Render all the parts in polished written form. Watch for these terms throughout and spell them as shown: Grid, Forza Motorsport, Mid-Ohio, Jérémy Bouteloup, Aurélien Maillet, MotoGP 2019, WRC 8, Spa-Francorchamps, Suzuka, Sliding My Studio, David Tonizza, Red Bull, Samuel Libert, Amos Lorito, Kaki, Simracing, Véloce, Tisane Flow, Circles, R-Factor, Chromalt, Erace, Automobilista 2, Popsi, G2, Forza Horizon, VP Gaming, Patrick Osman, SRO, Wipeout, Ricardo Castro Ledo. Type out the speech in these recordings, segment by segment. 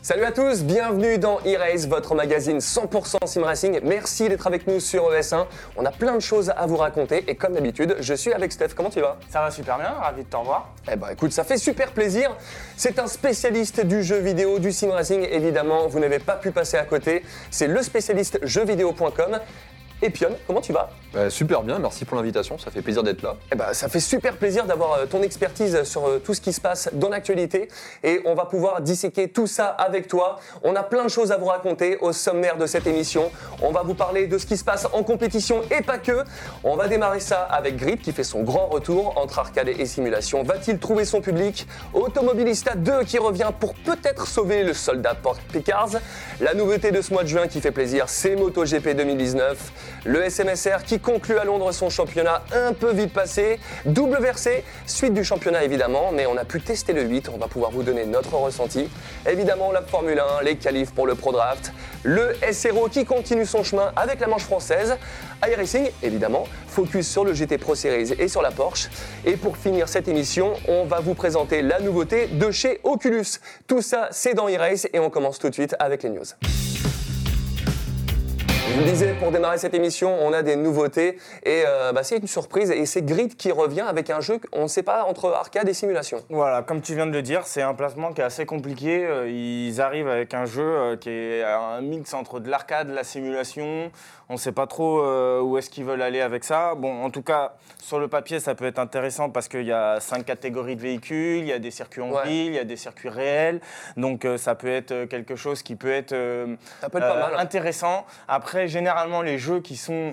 Salut à tous, bienvenue dans iRace, votre magazine 100% simracing. Merci d'être avec nous sur ES1. On a plein de choses à vous raconter et comme d'habitude, je suis avec Steph. Comment tu vas ? Ça va super bien, ravi de t'en voir. Eh ben écoute, ça fait super plaisir. C'est un spécialiste du jeu vidéo, du simracing. Évidemment, vous n'avez pas pu passer à côté. C'est le spécialiste jeuxvideo.com. Epyon, comment tu vas ? Super bien, merci pour l'invitation, ça fait plaisir d'être là. Eh ben, ça fait super plaisir d'avoir ton expertise sur tout ce qui se passe dans l'actualité et on va pouvoir disséquer tout ça avec toi. On a plein de choses à vous raconter au sommaire de cette émission. On va vous parler de ce qui se passe en compétition et pas que. On va démarrer ça avec Grid qui fait son grand retour entre arcade et simulation. Va-t-il trouver son public ? Automobilista 2 qui revient pour peut-être sauver le soldat Port-Picards. La nouveauté de ce mois de juin qui fait plaisir, c'est MotoGP 2019. Le SMSR qui conclut à Londres son championnat un peu vite passé. WRC, suite du championnat évidemment, mais on a pu tester le 8, on va pouvoir vous donner notre ressenti. Évidemment la Formule 1, les qualifs pour le Pro Draft, le SRO qui continue son chemin avec la manche française, iRacing évidemment, focus sur le GT Pro Series et sur la Porsche. Et pour finir cette émission, on va vous présenter la nouveauté de chez Oculus. Tout ça c'est dans iRace et on commence tout de suite avec les news. Je vous disais, pour démarrer cette émission, on a des nouveautés et c'est une surprise et c'est Grid qui revient avec un jeu qu'on ne sait pas entre arcade et simulation. Voilà, comme tu viens de le dire, c'est un placement qui est assez compliqué. Ils arrivent avec un jeu qui est un mix entre de l'arcade, la simulation. On ne sait pas trop où est-ce qu'ils veulent aller avec ça. Bon, en tout cas, sur le papier, ça peut être intéressant parce qu'il y a 5 catégories de véhicules, il y a des circuits en ville, il y a des circuits réels. Donc, ça peut être quelque chose qui peut être intéressant. Après, généralement, les jeux qui sont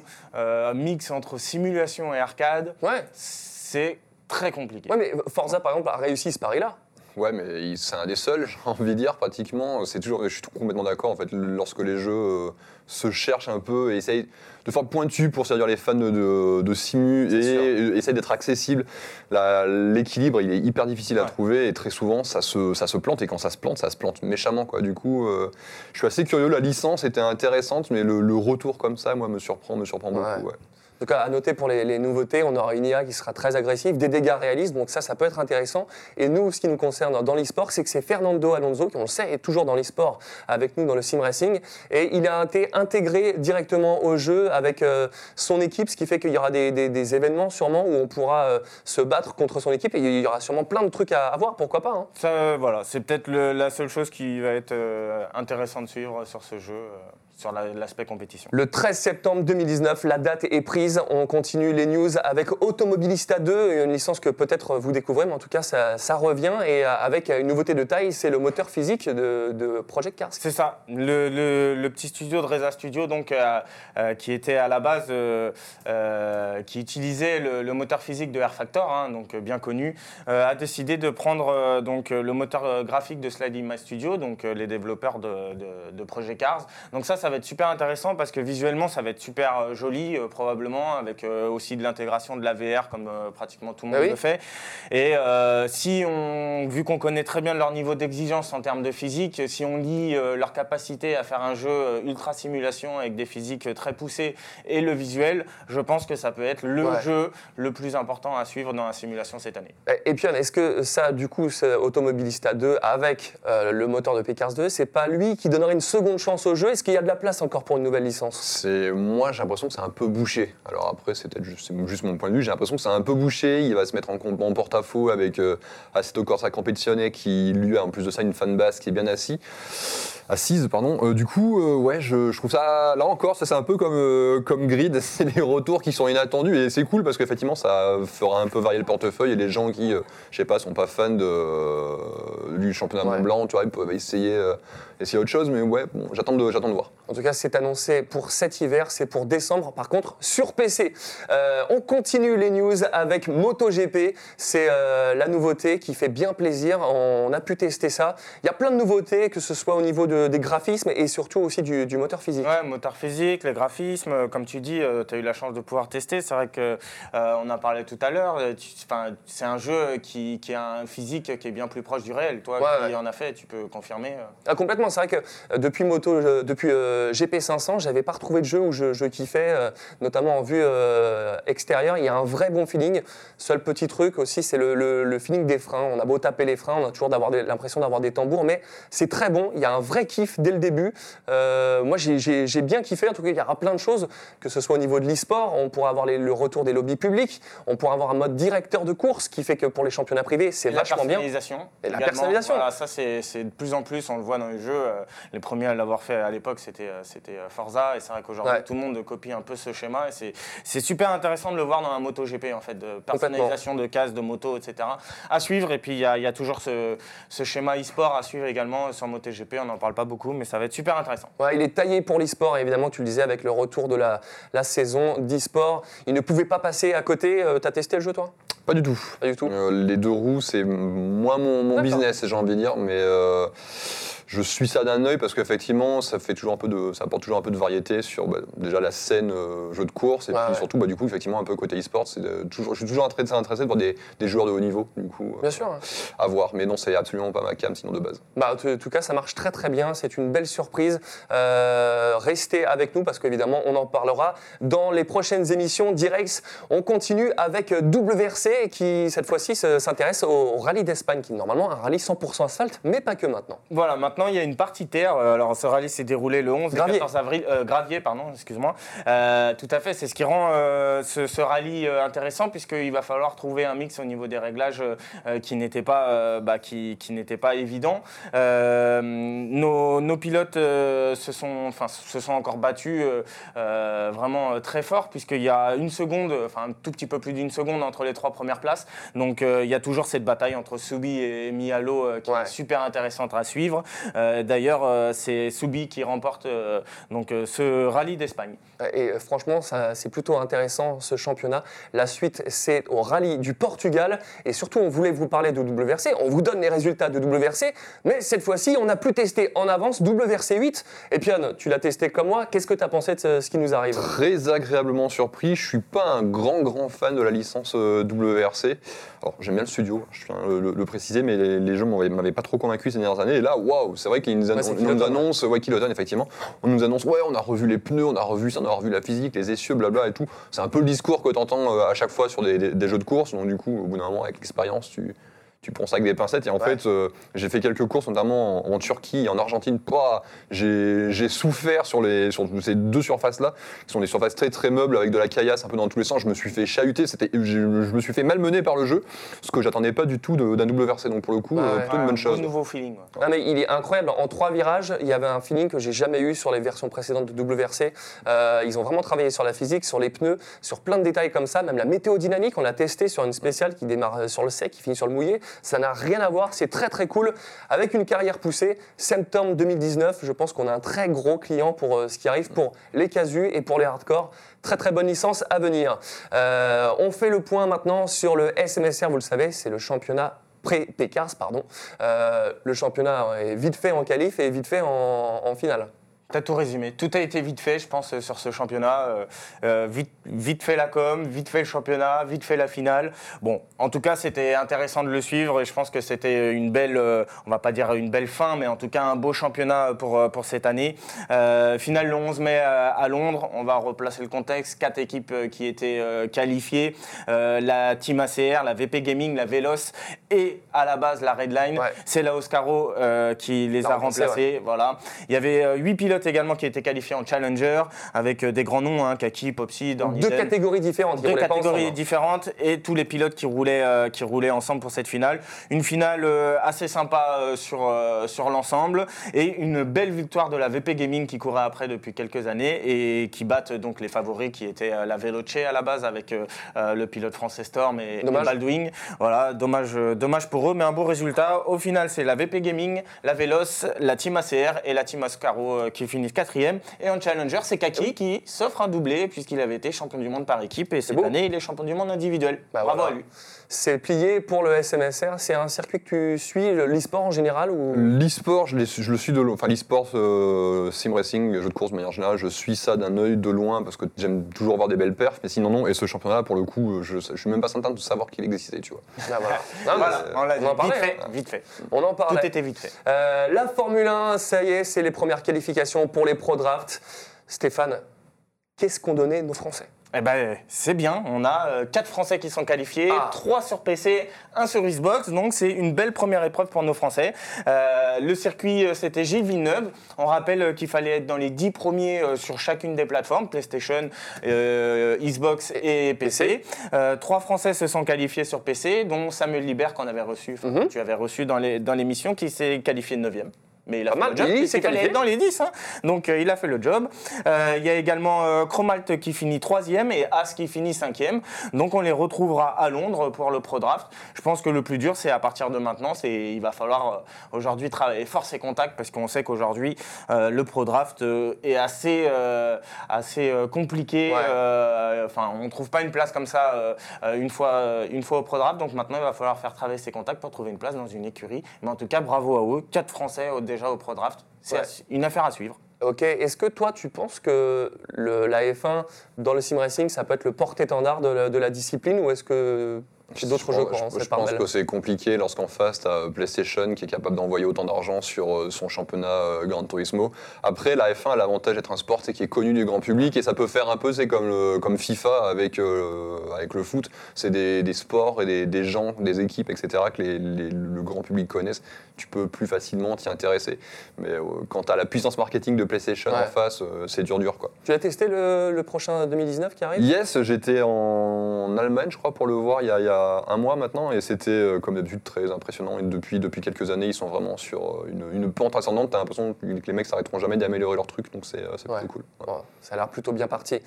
mix entre simulation et arcade, c'est très compliqué. Ouais, mais Forza, par exemple, a réussi ce pari-là. Ouais, mais c'est un des seuls, j'ai envie de dire, pratiquement. C'est toujours, je suis complètement d'accord, en fait, lorsque les jeux se cherchent un peu et essayent de faire pointu pour servir les fans de simu et essayent d'être accessibles. L'équilibre, il est hyper difficile à trouver et très souvent, ça se plante. Et quand ça se plante méchamment, quoi. Du coup, je suis assez curieux. La licence était intéressante, mais le retour comme ça, moi, me surprend beaucoup, ouais. En tout cas, à noter pour les nouveautés, on aura une IA qui sera très agressive, des dégâts réalistes, donc ça peut être intéressant. Et nous, ce qui nous concerne dans l'e-sport, c'est que c'est Fernando Alonso, qui on le sait, est toujours dans l'e-sport avec nous dans le sim racing. Et il a été intégré directement au jeu avec son équipe, ce qui fait qu'il y aura des événements sûrement où on pourra se battre contre son équipe. Et il y aura sûrement plein de trucs à voir, pourquoi pas. Hein. Ça, c'est peut-être la seule chose qui va être intéressante de suivre sur ce jeu. Sur l'aspect compétition. Le 13 septembre 2019, la date est prise. On continue les news avec Automobilista 2, une licence que peut-être vous découvrez, mais en tout cas, ça revient. Et avec une nouveauté de taille, c'est le moteur physique de Project Cars. C'est ça. Le petit studio de Reza Studio, donc, qui était à la base, qui utilisait le moteur physique de R-Factor, hein, donc bien connu, a décidé de prendre le moteur graphique de Sliding My Studio, donc les développeurs de Project Cars. Donc ça va être super intéressant parce que visuellement, ça va être super joli, probablement, avec aussi de l'intégration de la VR, comme pratiquement tout le monde le fait. Et vu qu'on connaît très bien leur niveau d'exigence en termes de physique, si on lit leur capacité à faire un jeu ultra simulation avec des physiques très poussées et le visuel, je pense que ça peut être le jeu le plus important à suivre dans la simulation cette année. Et puis, est-ce que ça, du coup, ce Automobilista 2 avec le moteur de P-Cars 2, c'est pas lui qui donnerait une seconde chance au jeu ? Est-ce qu'il y a de la place encore pour une nouvelle licence? Moi, j'ai l'impression que c'est un peu bouché. Alors après, c'est peut-être juste mon point de vue. J'ai l'impression que c'est un peu bouché. Il va se mettre en porte-à-faux avec Assetto Corsa Competizione qui, lui, a en plus de ça une fanbase qui est bien assise. Je trouve ça, là encore, ça c'est un peu comme Grid. C'est des retours qui sont inattendus et c'est cool parce qu'effectivement, ça fera un peu varier le portefeuille et les gens qui, je sais pas, sont pas fans du championnat Mont Blanc, tu vois, ils peuvent essayer autre chose. Mais j'attends de voir. En tout cas, c'est annoncé pour cet hiver, c'est pour décembre, par contre, sur PC. On continue les news avec MotoGP. C'est la nouveauté qui fait bien plaisir. On a pu tester ça. Il y a plein de nouveautés, que ce soit au niveau des graphismes et surtout aussi du moteur physique. Ouais, moteur physique, les graphismes. Comme tu dis, tu as eu la chance de pouvoir tester. C'est vrai qu'on en parlait tout à l'heure. C'est un jeu qui a un physique qui est bien plus proche du réel. Toi, ouais, qui en a fait, tu peux confirmer. Ah, complètement. C'est vrai que depuis GP500, j'avais pas retrouvé de jeu où je kiffais, notamment en vue extérieure. Il y a un vrai bon feeling. Seul petit truc aussi, c'est le feeling des freins. On a beau taper les freins, on a toujours l'impression d'avoir des tambours, mais c'est très bon. Il y a un vrai kiff dès le début. Moi, j'ai bien kiffé. En tout cas, il y aura plein de choses, que ce soit au niveau de l'e-sport. On pourra avoir le retour des lobbies publics. On pourra avoir un mode directeur de course qui fait que pour les championnats privés, c'est vachement bien. Et la personnalisation. Voilà, ça, c'est de plus en plus. On le voit dans les jeux. Les premiers à l'avoir fait à l'époque, c'était Forza, et c'est vrai qu'aujourd'hui, ouais, tout le monde copie un peu ce schéma, et c'est super intéressant de le voir dans la MotoGP, en fait, de personnalisation de cases, de moto, etc. à suivre. Et puis il y a toujours ce schéma e-sport à suivre également sur MotoGP. On n'en parle pas beaucoup, mais ça va être super intéressant. Ouais, il est taillé pour l'e-sport, et évidemment, tu le disais, avec le retour de la saison d'e-sport, il ne pouvait pas passer à côté. T'as testé le jeu, toi? Pas du tout. Pas du tout. Les deux roues, c'est moins mon business, j'ai envie de dire, mais je suis ça d'un œil, parce qu'effectivement, ça apporte toujours un peu de variété sur déjà la scène jeu de course, et ouais, puis ouais, surtout du coup effectivement un peu côté e-sport. Je suis toujours intéressé de voir des joueurs de haut niveau, du coup. Bien sûr. À voir, mais non, c'est absolument pas ma cam sinon de base. Bah, en tout cas, ça marche très très bien. C'est une belle surprise. Restez avec nous, parce qu'évidemment, on en parlera dans les prochaines émissions directes. On continue avec WRC, qui cette fois-ci s'intéresse au rallye d'Espagne, qui est normalement un rallye 100% asphalte, mais pas que maintenant. Voilà, maintenant il y a une partie terre. Alors ce rallye s'est déroulé le 11 et 14 avril, gravier, pardon, excuse-moi. Tout à fait, c'est ce qui rend ce rallye intéressant, puisqu'il va falloir trouver un mix au niveau des réglages qui n'était pas évident. Nos pilotes se sont encore battus vraiment très fort, puisqu'il y a une seconde, enfin un tout petit peu plus d'une seconde entre les trois premières places. Donc il y a toujours cette bataille entre Subi et Mialo qui ouais, est super intéressante à suivre. D'ailleurs, c'est Subi qui remporte ce rallye d'Espagne. Et franchement, c'est plutôt intéressant, ce championnat. La suite, c'est au rallye du Portugal. Et surtout, on voulait vous parler de WRC. On vous donne les résultats de WRC, mais cette fois-ci, on a pu tester en avance WRC 8. Et Epyon, tu l'as testé comme moi. Qu'est-ce que tu as pensé de ce qui nous arrive? Très agréablement surpris. Je ne suis pas un grand fan de la licence WRC. Alors, j'aime bien le studio, je tiens à le préciser, mais les jeux m'avaient pas trop convaincu ces dernières années. Et là, waouh, c'est vrai qu'ils nous annoncent, ouais, Kiloton, effectivement, on nous annonce, ouais, on a revu les pneus, on a revu ça, on a revu la physique, les essieux, blabla et tout. C'est un peu le discours que tu entends à chaque fois sur des jeux de course. Donc, du coup, au bout d'un moment, avec l'expérience, tu prends ça avec des pincettes. Et en fait, j'ai fait quelques courses, notamment en Turquie et en Argentine. Pouah, j'ai souffert sur ces deux surfaces-là, qui sont des surfaces très, très meubles, avec de la caillasse un peu dans tous les sens. Je me suis fait chahuter, je me suis fait malmener par le jeu, ce que j'attendais pas du tout d'un WRC. Donc pour le coup, plutôt une bonne chose. Un nouveau feeling. Ouais. Non, mais il est incroyable. En 3 virages, il y avait un feeling que j'ai jamais eu sur les versions précédentes de WRC. Ils ont vraiment travaillé sur la physique, sur les pneus, sur plein de détails comme ça. Même la météo dynamique, on l'a testé sur une spéciale qui démarre sur le sec, qui finit sur le mouillé. Ça n'a rien à voir, c'est très très cool. Avec une carrière poussée, septembre 2019, je pense qu'on a un très gros client pour ce qui arrive pour les casus et pour les hardcore. Très très bonne licence à venir. On fait le point maintenant sur le SMSR, vous le savez, c'est le championnat pré-Pécars, pardon. Le championnat est vite fait en qualif et vite fait en finale. T'as tout résumé, tout a été vite fait, je pense, sur ce championnat. Vite fait la com, vite fait le championnat, vite fait la finale. Bon, en tout cas, c'était intéressant de le suivre, et je pense que c'était une belle, on va pas dire une belle fin, mais en tout cas un beau championnat pour cette année. Finale le 11 mai à Londres, on va replacer le contexte. 4 équipes qui étaient qualifiées, la Team ACR, la VP Gaming, la Véloce et à la base la Redline. Ouais. C'est la Oscaro qui les a remplacées. Ouais. Voilà. Il y avait 8 pilotes également qui étaient qualifiés en Challenger, avec des grands noms, hein, Kaki, Popsi, Dorniden. Deux catégories différentes. Et tous les pilotes qui roulaient ensemble pour cette finale. Une finale assez sympa sur l'ensemble, et une belle victoire de la VP Gaming qui courait après depuis quelques années, et qui battent donc les favoris qui étaient la Véloce à la base, avec le pilote français Storm et Baldwin. Voilà, dommage dommage pour eux, mais un beau résultat. Au final, c'est la VP Gaming, la Véloce, la team ACR et la team Oscaro qui finissent 4e. Et en challenger, c'est Kaki qui s'offre un doublé puisqu'il avait été champion du monde par équipe et cette année, il est champion du monde individuel. Bah, bravo à lui. C'est plié pour le SMSR. C'est un circuit que tu suis, l'e-sport en général ou... L'e-sport, je le suis de loin. Enfin, l'e-sport, sim racing, jeu de course de manière générale, je suis ça d'un œil de loin parce que j'aime toujours voir des belles perfs, mais sinon non. Et ce championnat, pour le coup, je suis même pas certain de savoir qu'il existait, tu vois. Là, voilà. Non, voilà. On en parlait. Vite fait. On en parlait. Tout était vite fait. La Formule 1, ça y est, c'est les premières qualifications pour les Pro Draft. Stéphane, qu'est-ce qu'ont donné nos Français ? Eh ben, c'est bien, on a 4 Français qui sont qualifiés, 3 sur PC, 1 sur Xbox, donc c'est une belle première épreuve pour nos Français. Le circuit, c'était Gilles Villeneuve. On rappelle qu'il fallait être dans les 10 premiers sur chacune des plateformes, PlayStation, Xbox et PC. 3 Français se sont qualifiés sur PC, dont Samuel Libert qu'on avait reçu, tu avais reçu dans l'émission, qui s'est qualifié 9e. Mais il a fait le job, il s'est qualifié dans les 10, hein. Donc il a fait le job. Il y a également Chromalt qui finit 3e et As qui finit 5e. Donc on les retrouvera à Londres pour le Pro Draft. Je pense que le plus dur, c'est à partir de maintenant, il va falloir aujourd'hui travailler force et contact parce qu'on sait qu'aujourd'hui, le Pro Draft est assez compliqué. Ouais. On ne trouve pas une place comme ça une fois au Pro Draft. Donc maintenant, il va falloir faire travailler ses contacts pour trouver une place dans une écurie. Mais en tout cas, bravo à eux. 4 Français déjà au Pro Draft, c'est une affaire à suivre. Ok, est-ce que toi tu penses que la F1 dans le sim racing ça peut être le porte-étendard de la discipline ou est-ce que chez d'autres jeux je pense que c'est compliqué lorsqu'en face t'as PlayStation qui est capable d'envoyer autant d'argent sur son championnat Gran Turismo. Après la F1 a l'avantage d'être un sport qui est connu du grand public et ça peut faire un peu c'est comme FIFA avec le foot, c'est des sports et des gens, des équipes etc que le grand public connaissent, tu peux plus facilement t'y intéresser. Mais quant à la puissance marketing de PlayStation en face, c'est dur quoi. Tu as testé le prochain 2019 qui arrive ? Yes, j'étais en Allemagne je crois pour le voir il y a un mois maintenant et c'était comme d'habitude très impressionnant et depuis quelques années ils sont vraiment sur une pente ascendante, t'as l'impression que les mecs s'arrêteront jamais d'améliorer leur truc donc c'est plutôt cool. Ouais. Bon, ça a l'air plutôt bien parti.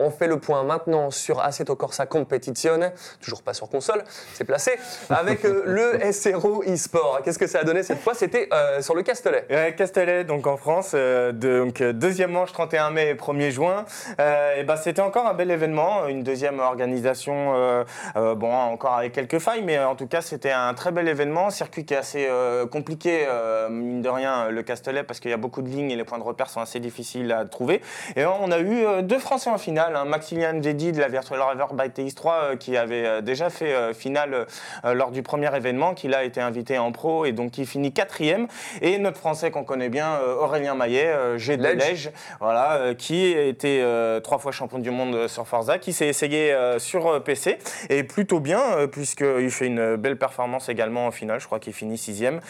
On fait le point maintenant sur Assetto Corsa Competizione, toujours pas sur console, c'est placé, avec le SRO e-sport. Qu'est-ce que ça a donné cette fois ? C'était sur le Castellet. Castellet, donc en France, donc deuxième manche 31 mai et 1er juin. C'était encore un bel événement, une deuxième organisation, encore avec quelques failles, mais en tout cas c'était un très bel événement, circuit qui est assez compliqué, mine de rien, le Castellet, parce qu'il y a beaucoup de lignes et les points de repère sont assez difficiles à trouver. Et on a eu 2 Français en finale. Maxilian Vedi de la Virtual Driver by TX3 qui avait déjà fait finale lors du premier événement, qui là a été invité en pro et donc qui finit 4e. Et notre Français qu'on connaît bien, Aurélien Maillet, G. De Ledge, voilà, qui était 3 fois champion du monde sur Forza, qui s'est essayé sur PC et plutôt bien puisqu'il fait une belle performance également en finale, je crois qu'il finit 6e.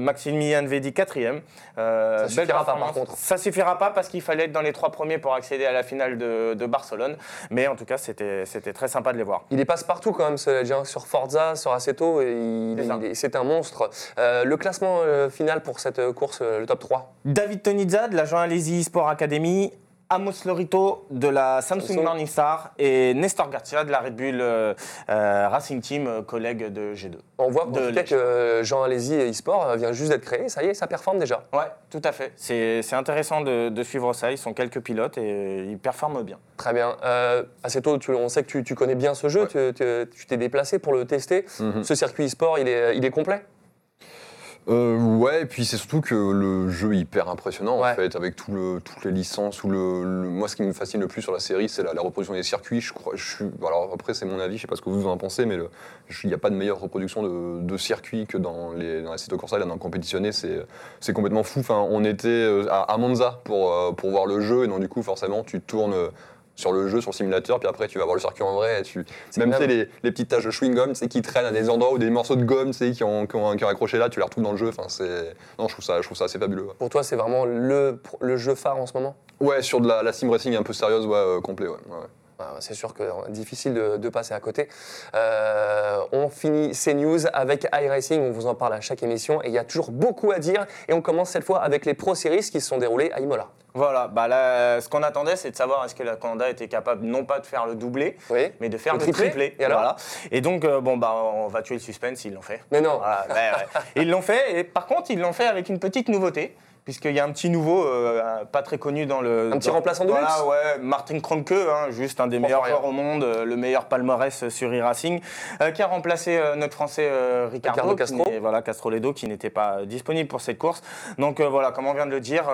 Maxilian Vedi 4e. Ça suffira pas par contre. Ça suffira pas parce qu'il fallait être dans les 3 premiers pour accéder à la finale de Barcelone, mais en tout cas c'était très sympa de les voir. Il est passe-partout quand même ce Ledge, hein, sur Forza, sur Assetto, c'est un monstre. Le classement final pour cette course, le top 3 ? David Tonizza de la Jean Alesi Sport Academy, Amos Lorito de la Samsung Morningstar et Nestor Garcia de la Red Bull Racing Team, collègue de G2. On voit que Jean Alesi eSport vient juste d'être créé, ça y est, ça performe déjà. Ouais, tout à fait. C'est intéressant de suivre ça. Ils sont quelques pilotes et ils performent bien. Très bien. Assetto, on sait que tu connais bien ce jeu, tu t'es déplacé pour le tester. Mm-hmm. Ce circuit eSport, il est complet ? Ouais, et puis c'est surtout que le jeu est hyper impressionnant en fait, avec toutes les licences. Moi, ce qui me fascine le plus sur la série, c'est la reproduction des circuits. Alors après, c'est mon avis, je sais pas ce que vous en pensez, mais il n'y a pas de meilleure reproduction de circuits que dans Assetto Corsa, là, dans le compétitionné, c'est complètement fou. Enfin, on était à Monza pour voir le jeu, et donc du coup, forcément, tu tournes sur le jeu, sur le simulateur, puis après tu vas voir le circuit en vrai. Même les petites taches de chewing-gum qui traînent à des endroits ou des morceaux de gomme qui ont accroché là, tu les retrouves dans le jeu. Enfin, je trouve ça assez fabuleux. Ouais. Pour toi, c'est vraiment le jeu phare en ce moment ? Ouais, sur de la sim racing un peu sérieuse, complet. Ouais. C'est sûr que c'est difficile de passer à côté. On finit ces news avec iRacing, on vous en parle à chaque émission et il y a toujours beaucoup à dire. Et on commence cette fois avec les Pro Series qui se sont déroulées à Imola. Voilà, bah là, ce qu'on attendait, c'est de savoir est-ce que la Coanda était capable non pas de faire le doublé, oui, mais de faire le triplé. Et, alors voilà. Et donc, bon, bah, on va tuer le suspense, ils l'ont fait. Mais non voilà, bah, ouais. Ils l'ont fait, et par contre, ils l'ont fait avec une petite nouveauté. Puisqu'il y a un petit nouveau, pas très connu dans le... Un petit remplaçant de luxe. Voilà, ouais, Martin Krönke, hein, juste un des meilleurs joueurs au monde, le meilleur palmarès sur e-racing, qui a remplacé notre français Ricardo Castro. Et voilà, Castroledo, qui n'était pas disponible pour cette course. Donc voilà, comme on vient de le dire,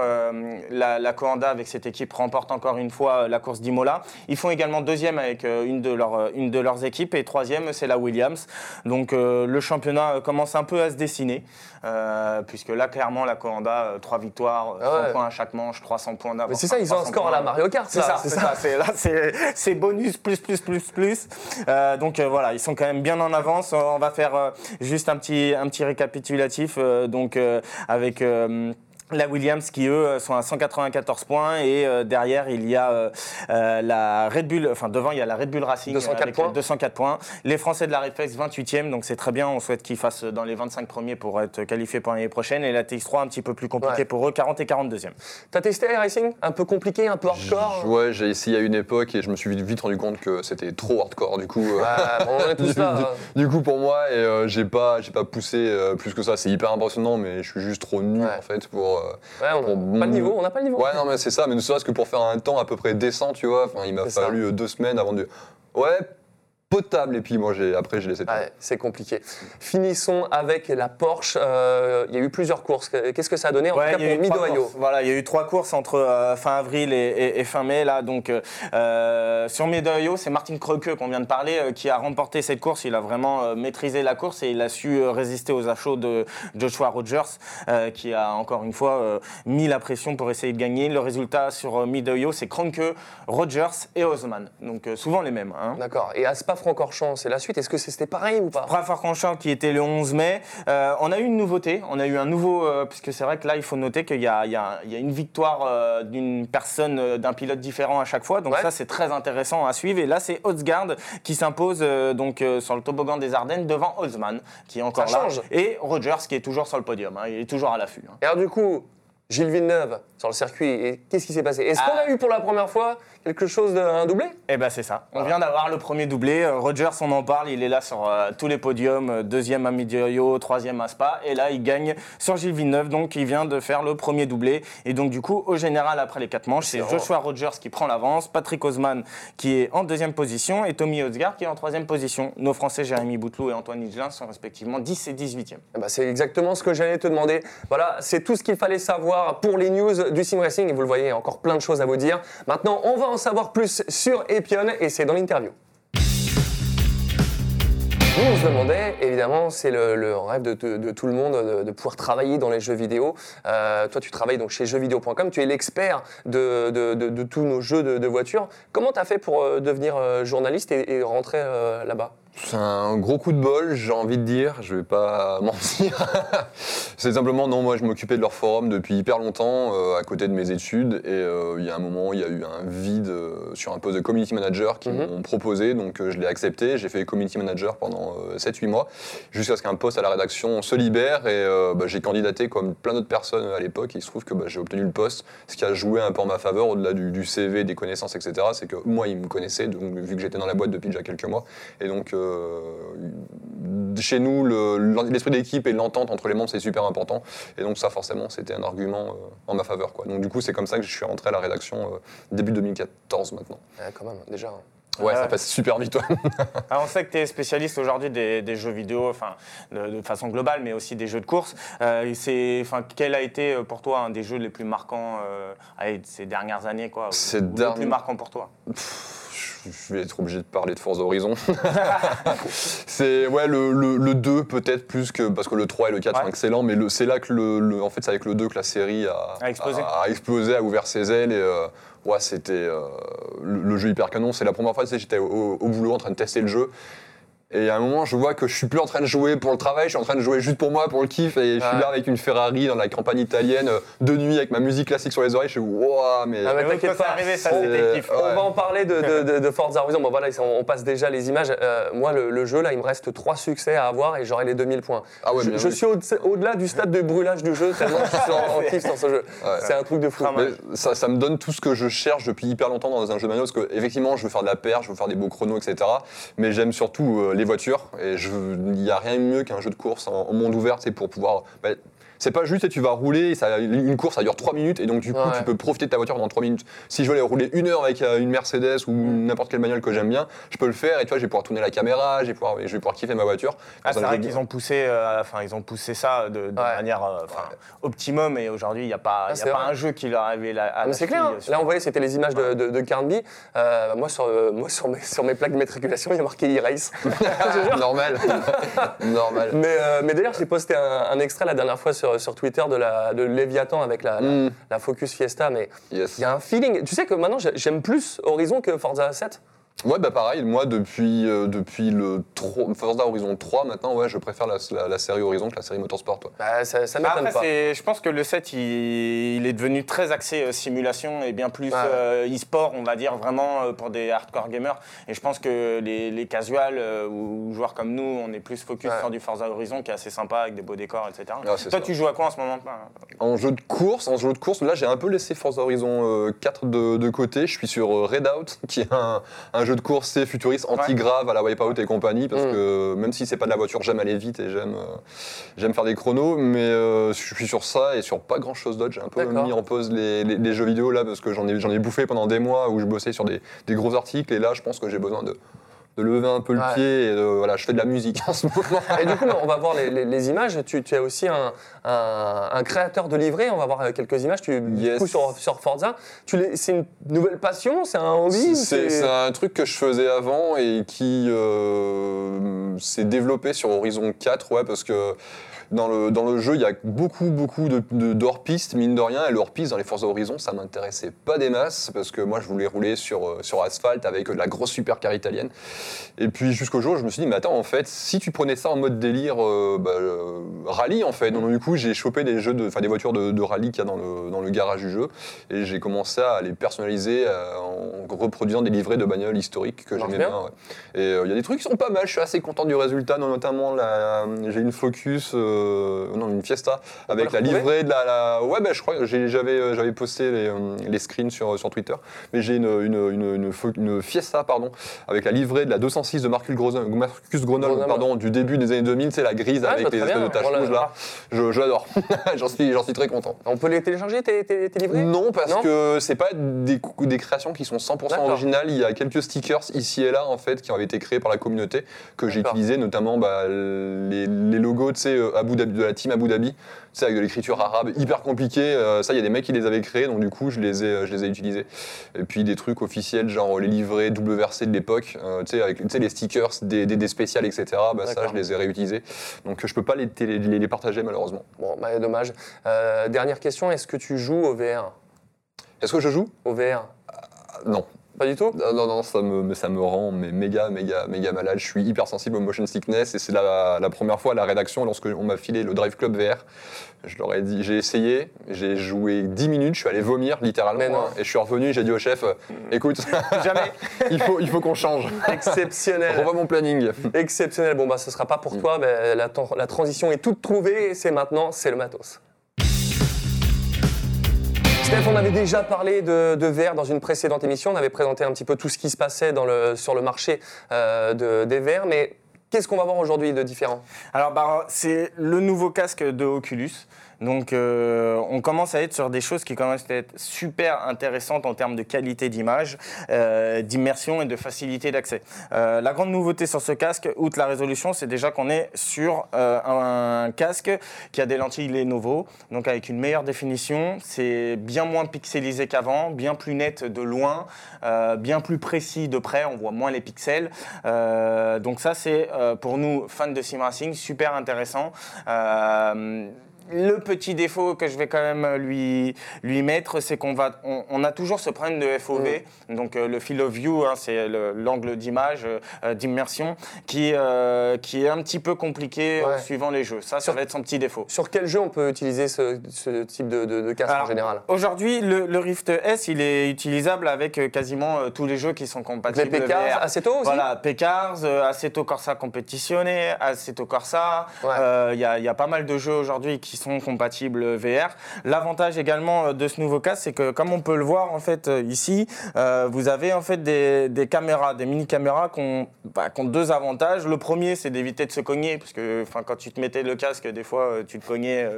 la Coanda avec cette équipe remporte encore une fois la course d'Imola. Ils font également deuxième avec une de leurs équipes et troisième, c'est la Williams. Donc le championnat commence un peu à se dessiner, puisque là, clairement, la Coanda, 3 victoires, 100 points à chaque manche, 300 points d'avance. Mais c'est ça, ils ont un score à la Mario Kart. C'est ça. C'est bonus, plus. Donc voilà, ils sont quand même bien en avance. On va faire juste un petit récapitulatif. Avec... La Williams qui, eux, sont à 194 points et derrière, il y a la Red Bull, enfin devant, il y a la Red Bull Racing 204 points. Les Français de la Reflex 28e, donc c'est très bien, on souhaite qu'ils fassent dans les 25 premiers pour être qualifiés pour l'année prochaine. Et la TX3, un petit peu plus compliquée pour eux, 40 et 42e. T'as testé iRacing ? Un peu compliqué, un peu hardcore ? Ouais, j'ai essayé à une époque et je me suis vite rendu compte que c'était trop hardcore, du coup. On est tous là, du coup, pour moi, et j'ai pas poussé plus que ça. C'est hyper impressionnant, mais je suis juste trop nul, en fait, pour... on n'a pas le niveau. Ouais, non, mais c'est ça, mais ne serait-ce que pour faire un temps à peu près décent, tu vois, il m'a fallu 2 semaines avant de... Ouais, potable, et puis moi, après, j'ai laissé tomber. Ouais, c'est compliqué. Finissons avec la Porsche. Il y a eu plusieurs courses. Qu'est-ce que ça a donné, en tout cas, pour Mid-Ohio ? Voilà, il y a eu 3 courses entre fin avril et fin mai, là, donc sur Mid-Ohio, c'est Martin Krönke qu'on vient de parler, qui a remporté cette course. Il a vraiment maîtrisé la course et il a su résister aux assauts de Joshua Rogers, qui a, encore une fois, mis la pression pour essayer de gagner. Le résultat sur Mid-Ohio, c'est Krönke, Rogers et Osman, donc souvent les mêmes. Hein. D'accord, et à Spa Francorchamps, c'est la suite. Est-ce que c'était pareil ou pas ? Francorchamps qui était le 11 mai. On a eu une nouveauté, on a eu un nouveau... puisque c'est vrai que là, il faut noter qu'il y a une victoire d'une personne, d'un pilote différent à chaque fois. Donc ça, c'est très intéressant à suivre. Et là, c'est Odsgaard qui s'impose sur le toboggan des Ardennes devant Holzman, qui est encore là. Et Rogers qui est toujours sur le podium. Hein, il est toujours à l'affût. Hein. Et alors du coup... Gilles Villeneuve sur le circuit, et qu'est-ce qui s'est passé ? Est-ce qu'on a eu pour la première fois quelque chose d'un doublé ? Eh bien c'est ça, on vient d'avoir le premier doublé, Rogers on en parle, il est là sur tous les podiums, 2e à Mid-Ohio, 3e à Spa, et là il gagne sur Gilles Villeneuve, donc il vient de faire le premier doublé, et donc du coup au général après les 4 manches, c'est Joshua Rogers qui prend l'avance, Patrick Osman qui est en 2e position, et Tommy Odsgaard qui est en 3e position. Nos Français Jérémy Bouteloup et Antoine Higelin sont respectivement 10 et 18e. Eh ben, c'est exactement ce que j'allais te demander, voilà, c'est tout ce qu'il fallait savoir pour les news du Sim Racing, et vous le voyez, encore plein de choses à vous dire. Maintenant, on va en savoir plus sur Epyon, et c'est dans l'interview. Nous, on se demandait, évidemment, c'est le rêve de tout le monde de pouvoir travailler dans les jeux vidéo. Toi, tu travailles donc chez jeuxvideo.com, tu es l'expert de tous nos jeux de voitures. Comment tu as fait pour devenir journaliste et rentrer là-bas ? C'est un gros coup de bol, j'ai envie de dire, je vais pas mentir. C'est simplement, non, moi je m'occupais de leur forum depuis hyper longtemps, à côté de mes études, et il y a un moment, il y a eu un vide sur un poste de community manager qui m'ont proposé, donc je l'ai accepté, j'ai fait community manager pendant 7-8 mois, jusqu'à ce qu'un poste à la rédaction se libère, et j'ai candidaté comme plein d'autres personnes à l'époque, et il se trouve que j'ai obtenu le poste, ce qui a joué un peu en ma faveur, au-delà du CV, des connaissances, etc. C'est que moi, ils me connaissaient, donc, vu que j'étais dans la boîte depuis déjà quelques mois, et donc... chez nous, l'esprit d'équipe et l'entente entre les membres, c'est super important. Et donc ça, forcément, c'était un argument en ma faveur, quoi. Donc du coup, c'est comme ça que je suis rentré à la rédaction début 2014 maintenant. Ouais, quand même, déjà. Ouais, ça passe super vite, toi. On sait que tu es spécialiste aujourd'hui des jeux vidéo, enfin, de façon globale, mais aussi des jeux de course. Quel a été pour toi un des jeux les plus marquants ces dernières années, quoi, le plus marquant pour toi? Je vais être obligé de parler de Forza Horizon. C'est le 2 peut-être plus que... Parce que le 3 et le 4 sont excellents, mais c'est là que en fait, c'est avec le 2 que la série a explosé, a ouvert ses ailes. Et, c'était le jeu hyper canon. C'est la première fois que j'étais au boulot en train de tester le jeu. Et à un moment, je vois que je suis plus en train de jouer pour le travail, je suis en train de jouer juste pour moi, pour le kiff. Et je suis là avec une Ferrari dans la campagne italienne, de nuit, avec ma musique classique sur les oreilles. Je suis waouh, mais. Ah, mais t'inquiète pas, arrivé, ça c'était kiff. On va en parler de Forza Horizon. Bon, voilà, on passe déjà les images. Moi, le jeu, là, il me reste 3 succès à avoir et j'aurai les 2000 points. Ah ouais, je suis au-delà du stade de brûlage du jeu, tellement je suis en kiff dans ce jeu. Ouais. C'est un truc de fou. Mais ça me donne tout ce que je cherche depuis hyper longtemps dans un jeu de manuel, parce que, effectivement, je veux faire de la PR, je veux faire des beaux chronos, etc. Mais j'aime surtout les voitures, et il n'y a rien de mieux qu'un jeu de course en monde ouvert, c'est pour pouvoir. Bah, c'est pas juste et tu vas rouler, une course ça dure 3 minutes et donc du coup tu peux profiter de ta voiture pendant 3 minutes. Si je voulais rouler une heure avec une Mercedes ou n'importe quelle bagnole que j'aime bien, je peux le faire et tu vois, je vais pouvoir tourner la caméra, je vais pouvoir kiffer ma voiture. Ah, c'est vrai qu'ils ont poussé, ils ont poussé ça de manière optimum et aujourd'hui il n'y a pas, un jeu qui leur avait la c'est clair, hein. Là on voyait, c'était les images de Carnby. Moi, sur mes plaques d'immatriculation, il y a marqué e-race. Normal. Mais d'ailleurs, j'ai posté un extrait la dernière fois sur Twitter de Léviathan avec la Focus Fiesta, mais il y a un feeling. Tu sais que maintenant j'aime plus Horizon que Forza 7. Ouais, bah pareil, moi depuis le Forza Horizon 3 maintenant, ouais, je préfère la série Horizon que la série Motorsport. Ouais. Bah, ça m'étonne pas. Je pense que le 7, il est devenu très axé simulation et bien plus e-sport, on va dire, vraiment pour des hardcore gamers. Et je pense que les casuals ou joueurs comme nous, on est plus focus sur du Forza Horizon qui est assez sympa avec des beaux décors, etc. Ah, toi, tu joues à quoi en ce moment ? En jeu de course, là j'ai un peu laissé Forza Horizon 4 de côté. Je suis sur Redout, qui est un jeu de course, c'est futuriste, anti-grave à la Wipeout et compagnie, parce que même si c'est pas de la voiture, j'aime aller vite et j'aime faire des chronos, mais je suis sur ça et sur pas grand chose d'autre. J'ai un peu mis en pause les jeux vidéo là, parce que j'en ai bouffé pendant des mois où je bossais sur des gros articles, et là je pense que j'ai besoin de lever un peu le pied, et je fais de la musique en ce moment. Et du coup, on va voir les images. Tu as aussi un créateur de livret, on va voir quelques images, du coup, sur Forza. C'est une nouvelle passion, c'est un hobby? C'est un truc que je faisais avant et qui s'est développé sur Horizon 4, parce que dans le jeu, il y a beaucoup d'hors-piste, mine de rien, et le hors-piste dans les Forza Horizon, ça m'intéressait pas des masses, parce que moi, je voulais rouler sur asphalte avec de la grosse supercar italienne. Et puis, jusqu'au jour, je me suis dit, mais attends, en fait, si tu prenais ça en mode délire, rallye, en fait. Donc, du coup, j'ai chopé des voitures de rallye qu'il y a dans le garage du jeu, et j'ai commencé à les personnaliser en reproduisant des livrets de bagnoles historiques que j'aimais bien. Et il y a des trucs qui sont pas mal, je suis assez content du résultat, notamment, j'ai une Focus... une Fiesta avec la livrée de la... Ouais, ben je crois que j'avais posté les screens sur Twitter, mais j'ai une Fiesta, avec la livrée de la 206 de Marcus Grenoble, du début des années 2000, c'est la grise avec les espèces de taches rouges là. Je l'adore. J'en suis très content. On peut les télécharger tes livrées ? Non, parce que c'est pas des créations qui sont 100% originales. Il y a quelques stickers ici et là en fait qui avaient été créés par la communauté que j'ai utilisé, notamment les logos, tu sais, de la team Abu Dhabi, c'est avec de l'écriture arabe hyper compliquée, ça il y a des mecs qui les avaient créés, donc du coup je les ai utilisés. Et puis des trucs officiels, genre les livrets WRC de l'époque, tu sais les stickers des spéciales, etc. Bah, ça je les ai réutilisés, donc je peux pas les partager malheureusement. Bon, bah dommage. Dernière question, est-ce que tu joues au VR ? Est-ce que je joue au VR ? Non. Pas du tout ? Non, ça me rend méga malade. Je suis hyper sensible au motion sickness et c'est la première fois à la rédaction, lorsqu'on m'a filé le Drive Club VR, je leur ai dit, j'ai essayé, j'ai joué 10 minutes, je suis allé vomir littéralement et je suis revenu, j'ai dit au chef, écoute, jamais, il faut qu'on change. Exceptionnel. On revoit mon planning. Exceptionnel. Bon bah ce sera pas pour toi, mais la transition est toute trouvée, c'est maintenant, c'est le matos. Steph, on avait déjà parlé de VR dans une précédente émission, on avait présenté un petit peu tout ce qui se passait sur le marché des VR, mais qu'est-ce qu'on va voir aujourd'hui de différent ? Alors, c'est le nouveau casque de Oculus. Donc, on commence à être sur des choses qui commencent à être super intéressantes en termes de qualité d'image, d'immersion et de facilité d'accès. La grande nouveauté sur ce casque, outre la résolution, c'est déjà qu'on est sur un casque qui a des lentilles Lenovo, donc avec une meilleure définition. C'est bien moins pixelisé qu'avant, bien plus net de loin, bien plus précis de près, on voit moins les pixels. Donc ça, c'est pour nous, fans de sim racing, super intéressant. Le petit défaut que je vais quand même lui mettre, c'est qu'on a toujours ce problème de FOV, donc le field of view, hein, c'est l'angle d'image, d'immersion, qui est un petit peu compliqué suivant les jeux. Ça va être son petit défaut. Sur quel jeu on peut utiliser ce type de casque en général ? Aujourd'hui, le Rift S, il est utilisable avec quasiment tous les jeux qui sont compatibles. Les P-Cars, Assetto aussi ? Voilà, P-Cars, Assetto Corsa Competizione, Assetto Corsa, il y a pas mal de jeux aujourd'hui qui sont compatibles VR. L'avantage également de ce nouveau casque, c'est que comme on peut le voir en fait ici, vous avez en fait des caméras, des mini-caméras qui ont deux avantages. Le premier, c'est d'éviter de se cogner, parce que quand tu te mettais le casque, des fois tu te cognais.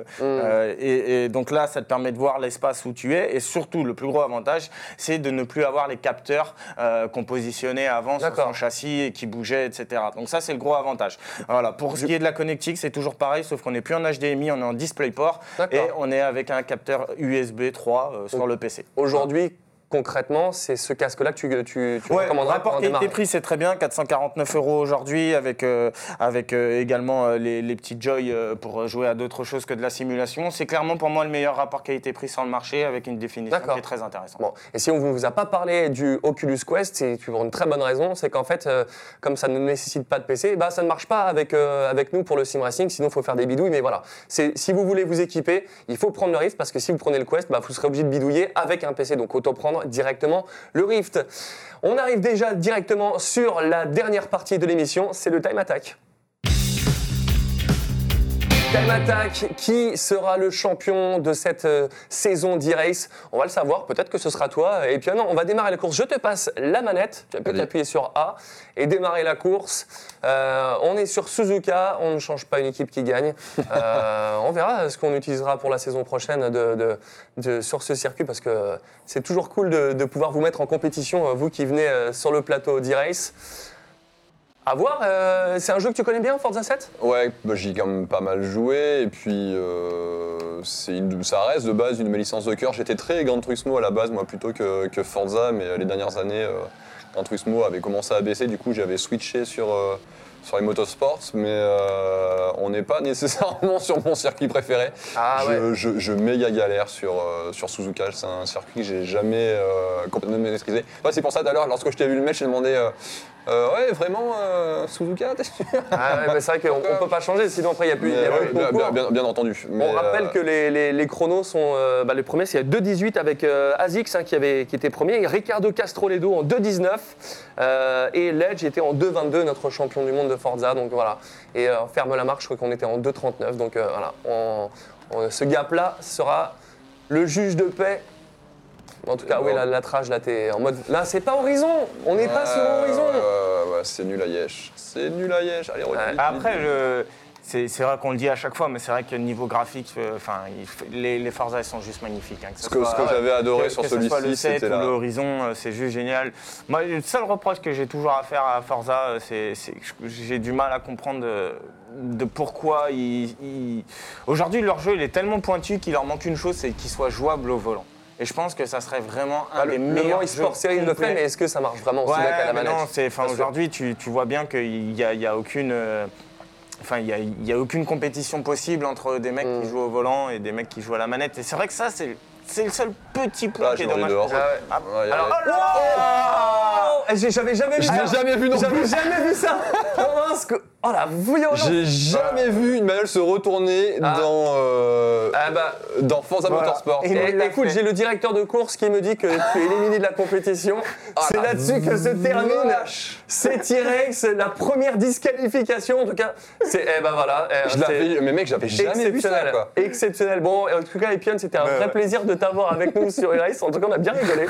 Et donc là, ça te permet de voir l'espace où tu es. Et surtout, le plus gros avantage, c'est de ne plus avoir les capteurs qu'on positionnait avant sur son châssis et qui bougeaient, etc. Donc ça, c'est le gros avantage. Voilà. Pour ce qui est de la connectique, c'est toujours pareil, sauf qu'on n'est plus en HDMI, on est en DisplayPort et on est avec un capteur USB 3 sur le PC. Aujourd'hui, concrètement, c'est ce casque-là que tu recommanderas pour en démarrer. Rapport qualité-prix, c'est très bien, 449 € aujourd'hui, avec également les petits joy pour jouer à d'autres choses que de la simulation. C'est clairement pour moi le meilleur rapport qualité-prix sur le marché, avec une définition qui est très intéressante. Bon. Et si on ne vous a pas parlé du Oculus Quest, c'est pour une très bonne raison, c'est qu'en fait, comme ça ne nécessite pas de PC, ça ne marche pas avec nous pour le sim racing, sinon il faut faire des bidouilles. Mais voilà, si vous voulez vous équiper, il faut prendre le Rift, parce que si vous prenez le Quest, vous serez obligé de bidouiller avec un PC, donc autant prendre directement le Rift. On arrive déjà directement sur la dernière partie de l'émission, c'est le Time Attack. Time Attack, qui sera le champion de cette saison d'e-race ? On va le savoir, peut-être que ce sera toi. Et puis on va démarrer la course. Je te passe la manette, tu peux t'appuyer sur A et démarrer la course. On est sur Suzuka, on ne change pas une équipe qui gagne. On verra ce qu'on utilisera pour la saison prochaine sur ce circuit, parce que c'est toujours cool de pouvoir vous mettre en compétition, vous qui venez sur le plateau d'e-race. À voir, c'est un jeu que tu connais bien, Forza 7 ? Ouais, j'y ai quand même pas mal joué, et puis ça reste de base une licence de cœur. J'étais très Gran Turismo à la base, moi, plutôt que Forza, mais les dernières années, Gran Turismo avait commencé à baisser, du coup j'avais switché sur les motosports, mais on n'est pas nécessairement sur mon circuit préféré. Je méga galère sur Suzuka, c'est un circuit que j'ai jamais complètement maîtrisé. Ouais, c'est pour ça, tout à l'heure, lorsque je t'ai vu le match, j'ai demandé... ouais, vraiment, Suzuka, t'es sûr ? Mais c'est vrai qu'on ne peut pas changer, sinon après il n'y a plus de concours. Bien entendu. Mais on rappelle que les chronos sont... les premiers, c'est 2.18 avec Azix qui était premier, Ricardo Castro Ledo en 2.19 et Ledge était en 2.22, notre champion du monde de Forza. Donc voilà, et on ferme la marche, je crois qu'on était en 2.39. Donc voilà, ce gap-là sera le juge de paix. En tout cas, la trage, là, t'es en mode... Là, c'est pas Horizon. On n'est pas sur Horizon. C'est nul à Yesh. Allez, après, c'est vrai qu'on le dit à chaque fois, mais c'est vrai que niveau graphique, les Forza, elles sont juste magnifiques. Hein, ce que j'avais adoré sur celui-ci, c'était là. Que ce soit le 7 ou le Horizon, c'est juste génial. Moi, le seul reproche que j'ai toujours à faire à Forza, c'est que j'ai du mal à comprendre... de pourquoi ils... Aujourd'hui, leur jeu, il est tellement pointu qu'il leur manque une chose, c'est qu'il soit jouable au volant. Et je pense que ça serait vraiment un des meilleurs e-sport series de fait, mais est-ce que ça marche vraiment aussi à la manette ? Non, aujourd'hui, tu vois bien qu'il n'y a aucune... il y a aucune compétition possible entre des mecs qui jouent au volant et des mecs qui jouent à la manette. Et c'est vrai que ça, c'est le seul petit point qui est dommage. J'avais jamais vu ça. Oh la voyante! J'ai jamais vu une manœuvre se retourner dans Forza Motorsport. Écoute, j'ai le directeur de course qui me dit que tu es éliminé de la compétition. C'est là-dessus que se termine cet e-race, c'est la première disqualification. En tout cas, c'est. Voilà. Mais mec, j'avais jamais vu ça, quoi. Exceptionnel. Bon, en tout cas, Epyon, c'était un vrai plaisir de t'avoir avec nous sur e-race. En tout cas, on a bien rigolé.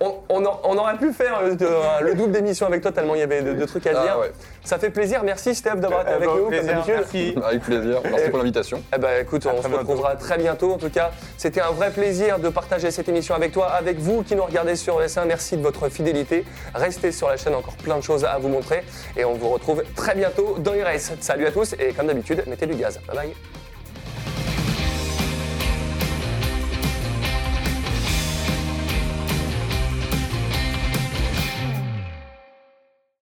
On aurait pu faire le double d'émission avec toi, tellement il y avait de trucs à dire. Ouais. Ça fait plaisir. Merci, Steph, d'avoir été avec nous. Merci. Avec plaisir. Merci pour l'invitation. Écoute, on se retrouvera très bientôt. En tout cas, c'était un vrai plaisir de partager cette émission avec toi, avec vous qui nous regardez sur ES1. Merci de votre fidélité. Restez sur la chaîne, encore plein de choses à vous montrer. Et on vous retrouve très bientôt dans e-race. Salut à tous et comme d'habitude, mettez du gaz. Bye bye.